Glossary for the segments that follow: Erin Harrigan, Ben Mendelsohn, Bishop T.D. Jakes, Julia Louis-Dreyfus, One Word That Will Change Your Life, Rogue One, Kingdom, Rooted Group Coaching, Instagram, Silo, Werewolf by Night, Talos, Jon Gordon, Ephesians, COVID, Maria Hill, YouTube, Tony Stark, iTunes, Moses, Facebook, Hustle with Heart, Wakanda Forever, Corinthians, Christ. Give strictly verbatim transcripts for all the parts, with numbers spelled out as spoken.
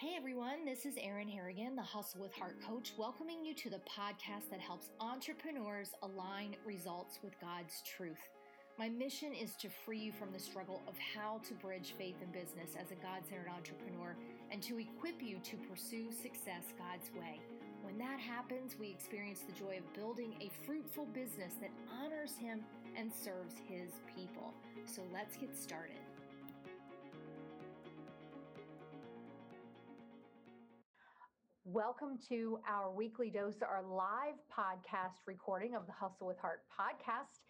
Hey everyone, this is Erin Harrigan, the Hustle with Heart coach, welcoming you to the podcast that helps entrepreneurs align results with God's truth. My mission is to free you from the struggle of how to bridge faith and business as a God-centered entrepreneur and to equip you to pursue success God's way. When that happens, we experience the joy of building a fruitful business that honors Him and serves His people. So let's get started. Welcome to our weekly dose, our live podcast recording of the Hustle with Heart podcast.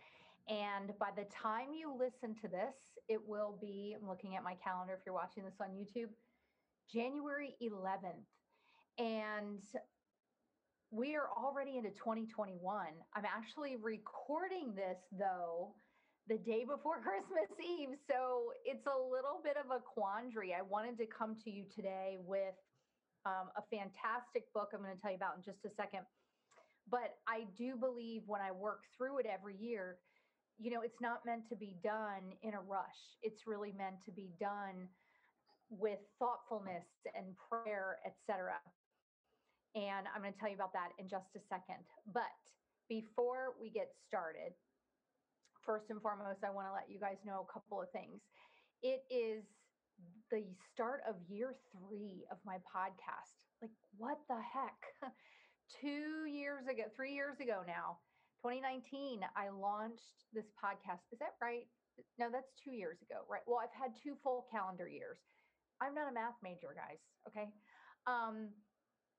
And by the time you listen to this, it will be, I'm looking at my calendar if you're watching this on YouTube, January eleventh. And we are already into twenty twenty-one. I'm actually recording this, though, the day before Christmas Eve. So it's a little bit of a quandary. I wanted to come to you today with Um, a fantastic book I'm going to tell you about in just a second. But I do believe when I work through it every year, you know, it's not meant to be done in a rush. It's really meant to be done with thoughtfulness and prayer, et cetera. And I'm going to tell you about that in just a second. But before we get started, first and foremost, I want to let you guys know a couple of things. It is the start of year three of my podcast. Like, what the heck? Two years ago, three years ago now, twenty nineteen, I launched this podcast. Is that right? No, that's two years ago, right? Well, I've had two full calendar years. I'm not a math major, guys. Okay. Um,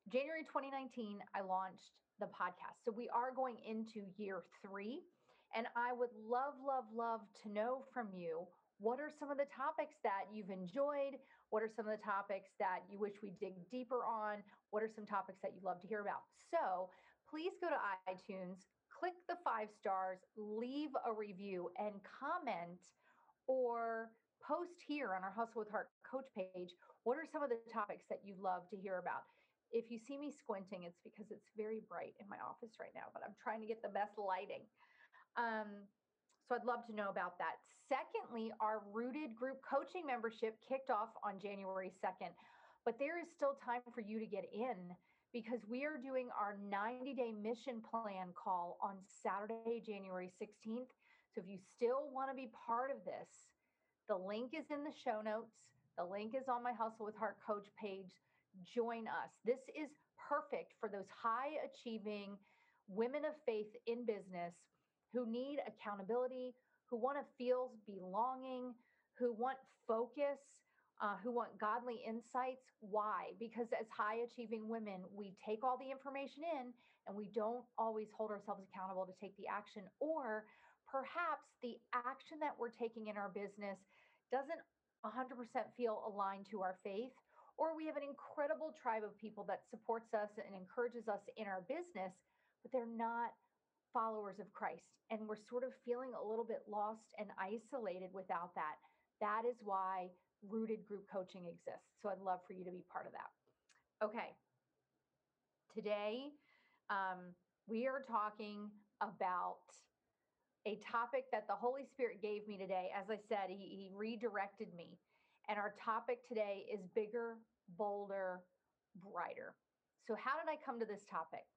January twenty nineteen, I launched the podcast. So we are going into year three. And I would love, love, love to know from you. What are some of the topics that you've enjoyed? What are some of the topics that you wish we dig deeper on? What are some topics that you'd love to hear about? So please go to iTunes, click the five stars, leave a review, and comment or post here on our Hustle with Heart coach page. What are some of the topics that you'd love to hear about? If you see me squinting, it's because it's very bright in my office right now, but I'm trying to get the best lighting. Um, So I'd love to know about that. Secondly, our Rooted Group Coaching membership kicked off on January second, but there is still time for you to get in because we are doing our ninety-day mission plan call on Saturday, January sixteenth. So if you still want to be part of this, the link is in the show notes. The link is on my Hustle with Heart Coach page. Join us. This is perfect for those high-achieving women of faith in business who need accountability, who want to feel belonging, who want focus, uh, who want godly insights. Why? Because as high-achieving women, we take all the information in and we don't always hold ourselves accountable to take the action. Or perhaps the action that we're taking in our business doesn't one hundred percent feel aligned to our faith. Or we have an incredible tribe of people that supports us and encourages us in our business, but they're not followers of Christ, and we're sort of feeling a little bit lost and isolated without that. That is why Rooted Group Coaching exists. So I'd love for you to be part of that. Okay. Today, um, we are talking about a topic that the Holy Spirit gave me today. As I said, he, he redirected me. And our topic today is bigger, bolder, brighter. So how did I come to this topic?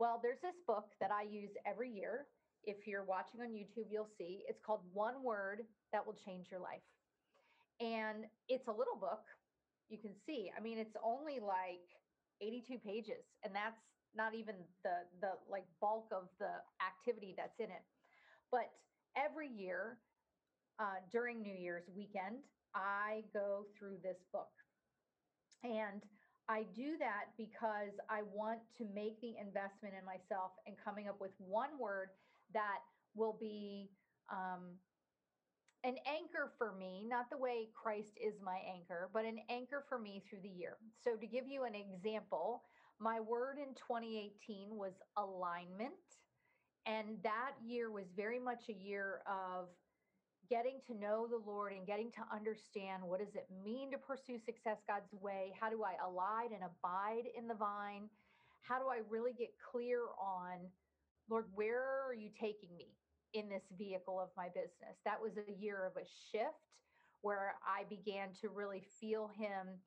Well, there's this book that I use every year. If you're watching on YouTube, you'll see it's called One Word That Will Change Your Life. And it's a little book. You can see, I mean, it's only like eighty-two pages, and that's not even the, the like bulk of the activity that's in it. But every year uh, during New Year's weekend, I go through this book, and I do that because I want to make the investment in myself and coming up with one word that will be um, an anchor for me, not the way Christ is my anchor, but an anchor for me through the year. So to give you an example, my word in twenty eighteen was alignment. And that year was very much a year of getting to know the Lord and getting to understand, what does it mean to pursue success God's way? How do I align and abide in the vine? How do I really get clear on, Lord, where are you taking me in this vehicle of my business? That was a year of a shift where I began to really feel Him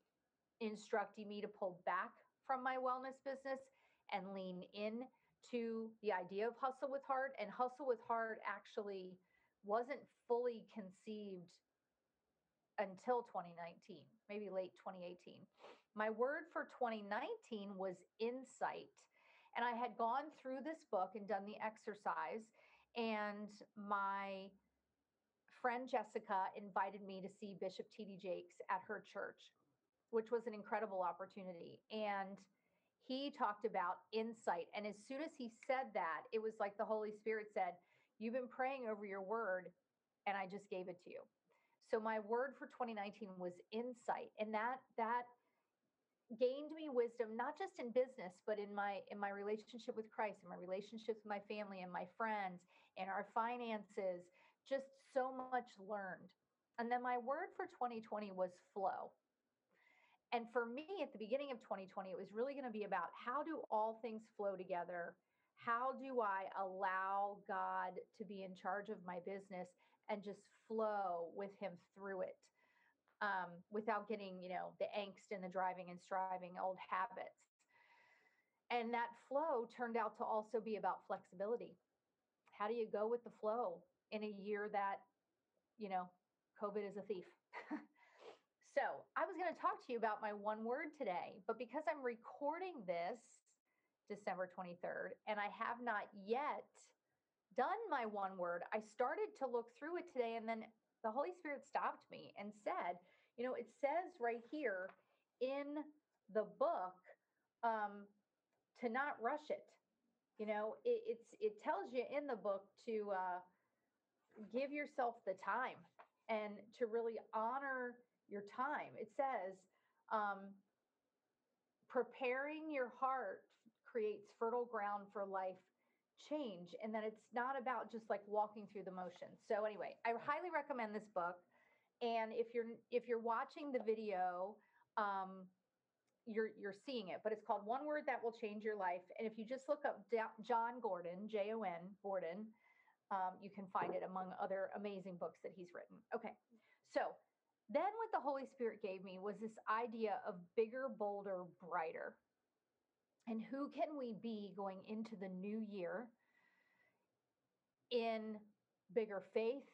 instructing me to pull back from my wellness business and lean in to the idea of Hustle with Heart. And Hustle with Heart actually wasn't fully conceived until twenty nineteen, maybe late twenty eighteen. My word for twenty nineteen was insight. And I had gone through this book and done the exercise, and my friend Jessica invited me to see Bishop T D Jakes at her church, which was an incredible opportunity. And he talked about insight. And as soon as he said that, it was like the Holy Spirit said, you've been praying over your word, and I just gave it to you. So my word for twenty nineteen was insight. And that that gained me wisdom, not just in business, but in my in my relationship with Christ, in my relationships with my family and my friends, in our finances, just so much learned. And then my word for twenty twenty was flow. And for me, at the beginning of twenty twenty, it was really going to be about how do all things flow together? How do I allow God to be in charge of my business and just flow with him through it um, without getting, you know, the angst and the driving and striving old habits? And that flow turned out to also be about flexibility. How do you go with the flow in a year that, you know, COVID is a thief? So I was going to talk to you about my one word today, but because I'm recording this December twenty-third and I have not yet done my one word, I started to look through it today, and then the Holy Spirit stopped me and said, you know, it says right here in the book um, to not rush it. You know, it, it's it tells you in the book to uh, give yourself the time and to really honor your time. It says, um, preparing your heart creates fertile ground for life change, and that it's not about just like walking through the motions. So anyway, I highly recommend this book. And if you're if you're watching the video, um, you're you're seeing it. But it's called One Word That Will Change Your Life. And if you just look up Jon Gordon, J O N Gordon, um, you can find it among other amazing books that he's written. Okay, so. Then what the Holy Spirit gave me was this idea of bigger, bolder, brighter. And who can we be going into the new year in bigger faith,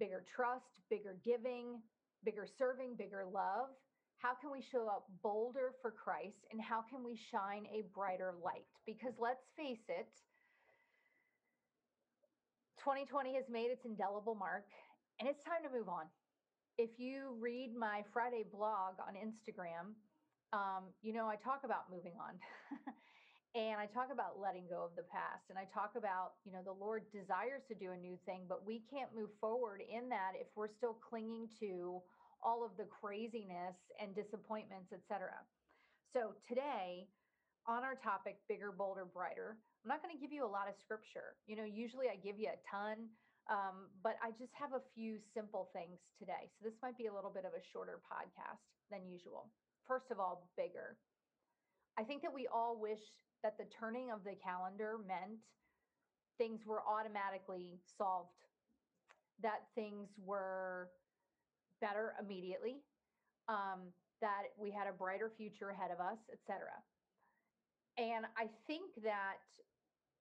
bigger trust, bigger giving, bigger serving, bigger love? How can we show up bolder for Christ, and how can we shine a brighter light? Because let's face it, twenty twenty has made its indelible mark, and it's time to move on. If you read my Friday blog on Instagram, um, you know, I talk about moving on and I talk about letting go of the past. And I talk about, you know, the Lord desires to do a new thing, but we can't move forward in that if we're still clinging to all of the craziness and disappointments, et cetera. So today on our topic, bigger, bolder, brighter, I'm not going to give you a lot of scripture. You know, usually I give you a ton. Um, but I just have a few simple things today. So this might be a little bit of a shorter podcast than usual. First of all, bigger. I think that we all wish that the turning of the calendar meant things were automatically solved, that things were better immediately, um, that we had a brighter future ahead of us, et cetera. And I think that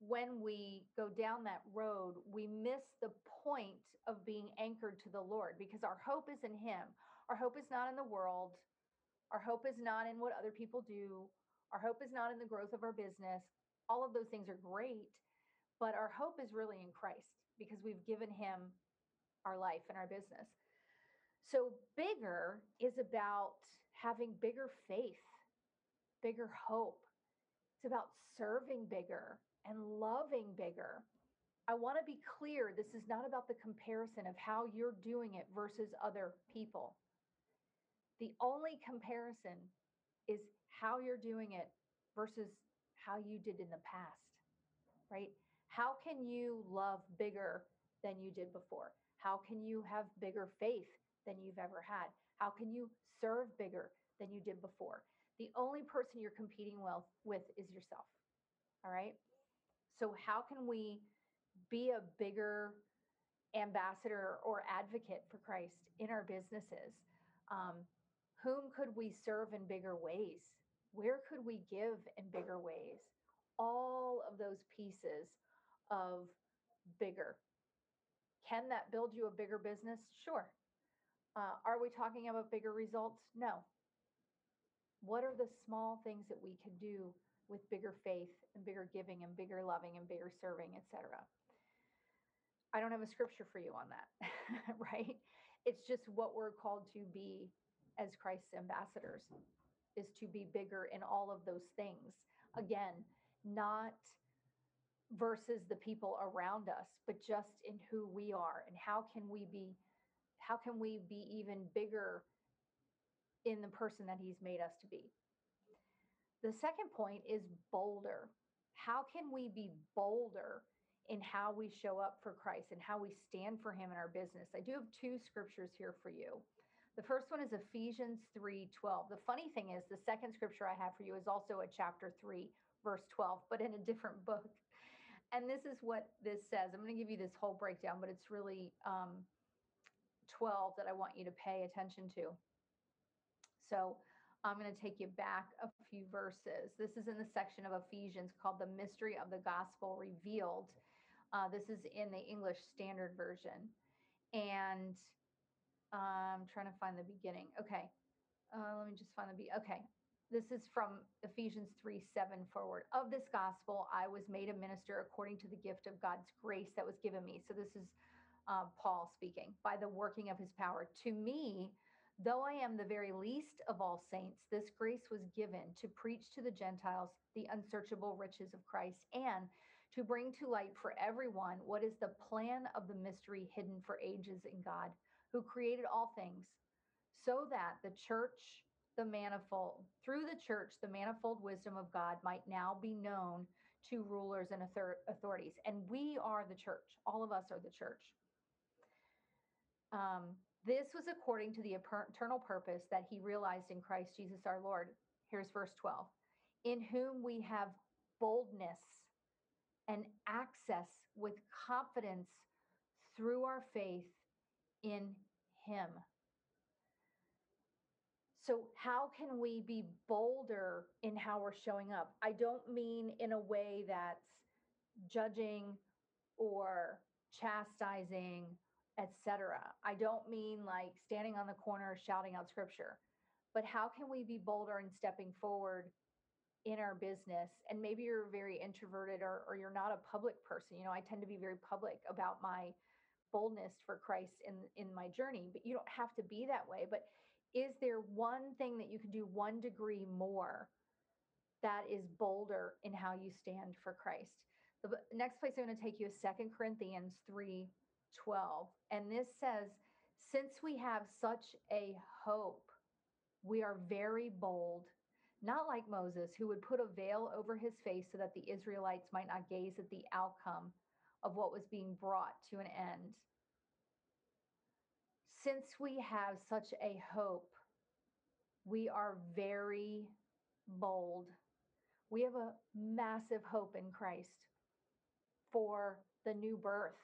when we go down that road, we miss the point of being anchored to the Lord, because our hope is in him. Our hope is not in the world. Our hope is not in what other people do. Our hope is not in the growth of our business. All of those things are great, but our hope is really in Christ, because we've given him our life and our business. So bigger is about having bigger faith, bigger hope. It's about serving bigger and loving bigger. I want to be clear, this is not about the comparison of how you're doing it versus other people. The only comparison is how you're doing it versus how you did in the past, right? How can you love bigger than you did before? How can you have bigger faith than you've ever had? How can you serve bigger than you did before? The only person you're competing well with is yourself, all right? So how can we be a bigger ambassador or advocate for Christ in our businesses? Um, Whom could we serve in bigger ways? Where could we give in bigger ways? All of those pieces of bigger. Can that build you a bigger business? Sure. Uh, are we talking about bigger results? No. What are the small things that we can do with bigger faith and bigger giving and bigger loving and bigger serving, et cetera? I don't have a scripture for you on that, right? It's just what we're called to be as Christ's ambassadors, is to be bigger in all of those things. Again, not versus the people around us, but just in who we are and how can we be, how can we be even bigger in the person that he's made us to be. The second point is bolder. How can we be bolder in how we show up for Christ and how we stand for him in our business? I do have two scriptures here for you. The first one is Ephesians three twelve. The funny thing is, the second scripture I have for you is also a chapter three, verse twelve, but in a different book. And this is what this says. I'm going to give you this whole breakdown, but it's really um, twelve that I want you to pay attention to. So I'm going to take you back a few verses. This is in the section of Ephesians called the mystery of the gospel revealed. Uh, this is in the English Standard Version. And uh, I'm trying to find the beginning. Okay. Uh, let me just find the beginning. Okay. This is from Ephesians three seven forward. Of this gospel, I was made a minister according to the gift of God's grace that was given me. So this is uh, Paul speaking. By the working of his power. To me, though I am the very least of all saints, this grace was given to preach to the Gentiles the unsearchable riches of Christ and to bring to light for everyone what is the plan of the mystery hidden for ages in God, who created all things, so that the church, the manifold, through the church, the manifold wisdom of God might now be known to rulers and authorities. And we are the church. All of us are the church. Um. This was according to the eternal purpose that he realized in Christ Jesus our Lord. Here's verse twelve. In whom we have boldness and access with confidence through our faith in him. So how can we be bolder in how we're showing up? I don't mean in a way that's judging or chastising, et cetera. I don't mean like standing on the corner shouting out scripture, but how can we be bolder in stepping forward in our business? And maybe you're very introverted or, or you're not a public person. You know, I tend to be very public about my boldness for Christ in, in my journey, but you don't have to be that way. But is there one thing that you can do one degree more that is bolder in how you stand for Christ? The next place I'm going to take you is Second Corinthians three twelve. And this says, since we have such a hope, we are very bold, not like Moses, who would put a veil over his face so that the Israelites might not gaze at the outcome of what was being brought to an end. Since we have such a hope, we are very bold. We have a massive hope in Christ for the new birth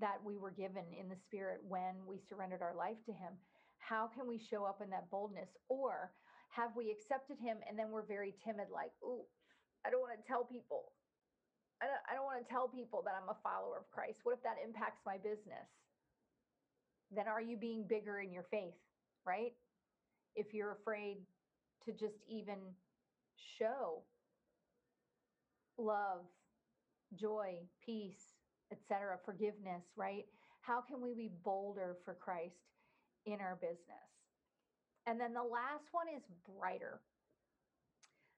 that we were given in the Spirit when we surrendered our life to him. How can we show up in that boldness? Or have we accepted him and then we're very timid, like, ooh, I don't want to tell people. I don't, I don't want to tell people that I'm a follower of Christ. What if that impacts my business? Then are you being bigger in your faith, right? If you're afraid to just even show love, joy, peace, et cetera, forgiveness, right? How can we be bolder for Christ in our business? And then the last one is brighter.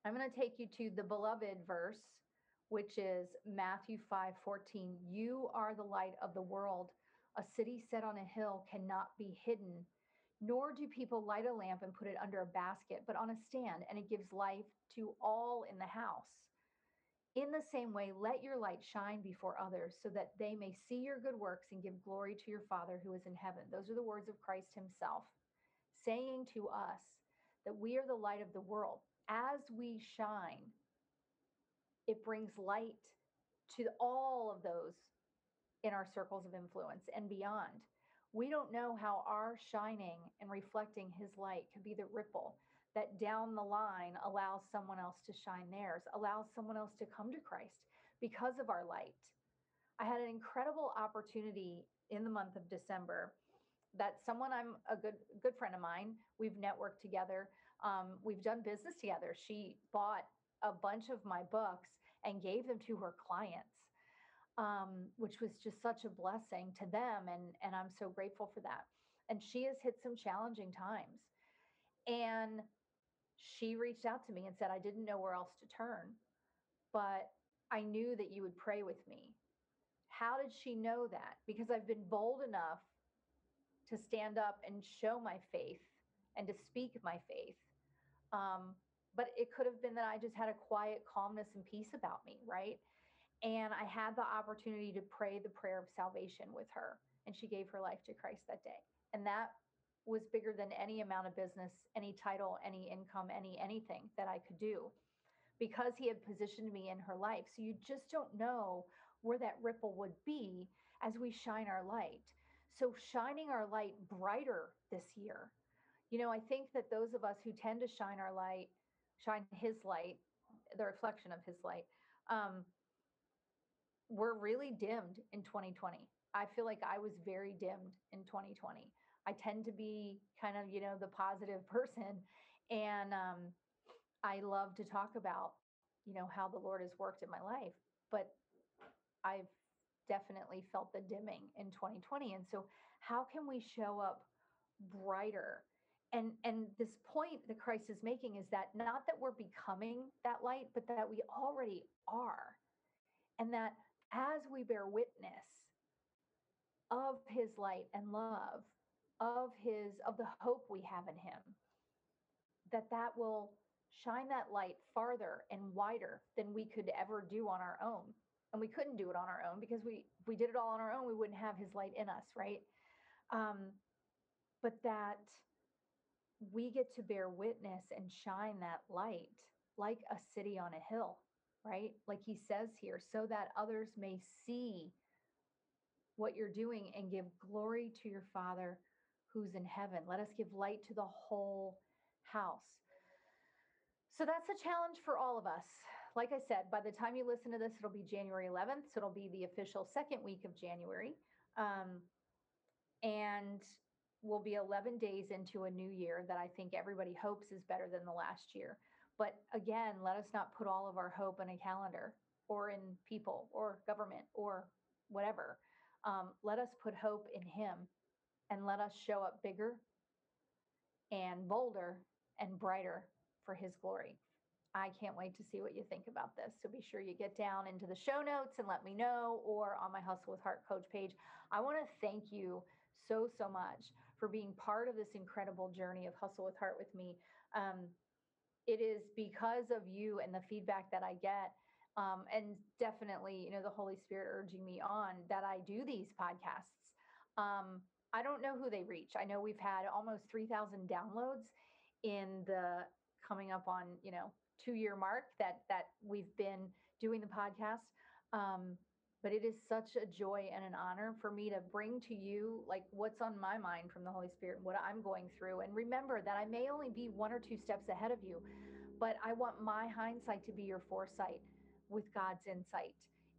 I'm going to take you to the beloved verse, which is Matthew five fourteen. You are the light of the world. A city set on a hill cannot be hidden, nor do people light a lamp and put it under a basket, but on a stand, and it gives light to all in the house. In the same way, let your light shine before others so that they may see your good works and give glory to your Father who is in heaven. Those are the words of Christ himself, saying to us that we are the light of the world. As we shine, it brings light to all of those in our circles of influence and beyond. We don't know how our shining and reflecting his light could be the ripple that down the line allows someone else to shine theirs, allows someone else to come to Christ because of our light. I had an incredible opportunity in the month of December that someone I'm a good good friend of mine, we've networked together, um, we've done business together. She bought a bunch of my books and gave them to her clients, um, which was just such a blessing to them. And, and I'm so grateful for that. And she has hit some challenging times. And she reached out to me and said, I didn't know where else to turn, but I knew that you would pray with me. How did she know that? Because I've been bold enough to stand up and show my faith and to speak my faith. Um, But it could have been that I just had a quiet calmness and peace about me, right? And I had the opportunity to pray the prayer of salvation with her. And she gave her life to Christ that day. And that was bigger than any amount of business, any title, any income, any anything that I could do, because he had positioned me in her life. So you just don't know where that ripple would be as we shine our light. So shining our light brighter this year. You know, I think that those of us who tend to shine our light, shine his light, the reflection of his light, um, we're really dimmed in twenty twenty. I feel like I was very dimmed in twenty twenty. I tend to be kind of, you know, the positive person. And um, I love to talk about, you know, how the Lord has worked in my life. But I've definitely felt the dimming in twenty twenty. And so how can we show up brighter? And and this point that Christ is making is that not that we're becoming that light, but that we already are. And that as we bear witness of his light and love, of his of the hope we have in him, that that will shine that light farther and wider than we could ever do on our own. And we couldn't do it on our own, because we if we did it all on our own, we wouldn't have his light in us, right? Um, but that we get to bear witness and shine that light like a city on a hill, right? Like he says here, so that others may see what you're doing and give glory to your Father who's in heaven. Let us give light to the whole house. So that's a challenge for all of us. Like I said, by the time you listen to this, it'll be January eleventh. So it'll be the official second week of January. Um, and will be eleven days into a new year that I think everybody hopes is better than the last year. But again, let us not put all of our hope in a calendar or in people or government or whatever. Um, let us put hope in him, and let us show up bigger and bolder and brighter for his glory. I can't wait to see what you think about this. So be sure you get down into the show notes and let me know, or on my Hustle with Heart Coach page. I want to thank you so, so much for being part of this incredible journey of Hustle with Heart with me. Um, it is because of you and the feedback that I get, um, and definitely, you know, the Holy Spirit urging me on, that I do these podcasts. Um, I don't know who they reach. I know we've had almost three thousand downloads in the coming up on, you know, two-year mark that that we've been doing the podcast. Um, but it is such a joy and an honor for me to bring to you like what's on my mind from the Holy Spirit, what I'm going through. And remember that I may only be one or two steps ahead of you, but I want my hindsight to be your foresight with God's insight.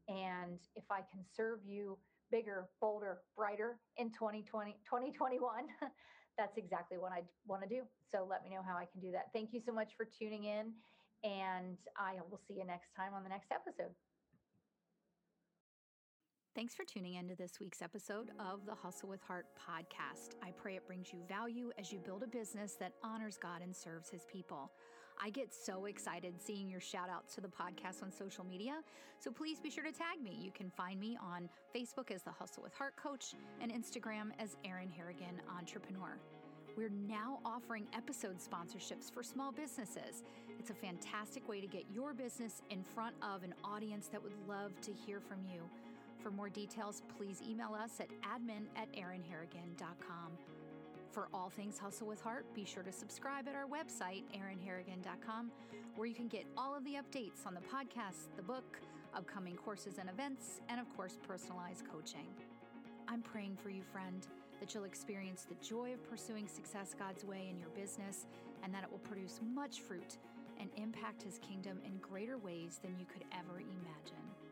And if I can serve you bigger, bolder, brighter in twenty twenty, twenty twenty-one, that's exactly what I want to do. So let me know how I can do that. Thank you so much for tuning in. And I will see you next time on the next episode. Thanks for tuning into this week's episode of the Hustle with Heart podcast. I pray it brings you value as you build a business that honors God and serves his people. I get so excited seeing your shout outs to the podcast on social media. So please be sure to tag me. You can find me on Facebook as the Hustle with Heart Coach, and Instagram as Erin Harrigan Entrepreneur. We're now offering episode sponsorships for small businesses. It's a fantastic way to get your business in front of an audience that would love to hear from you. For more details, please email us at admin at erin harrigan dot com. For all things Hustle with Heart, be sure to subscribe at our website, erin harrigan dot com, where you can get all of the updates on the podcast, the book, upcoming courses and events, and of course, personalized coaching. I'm praying for you, friend. that you'll experience the joy of pursuing success God's way in your business, and that it will produce much fruit and impact His kingdom in greater ways than you could ever imagine.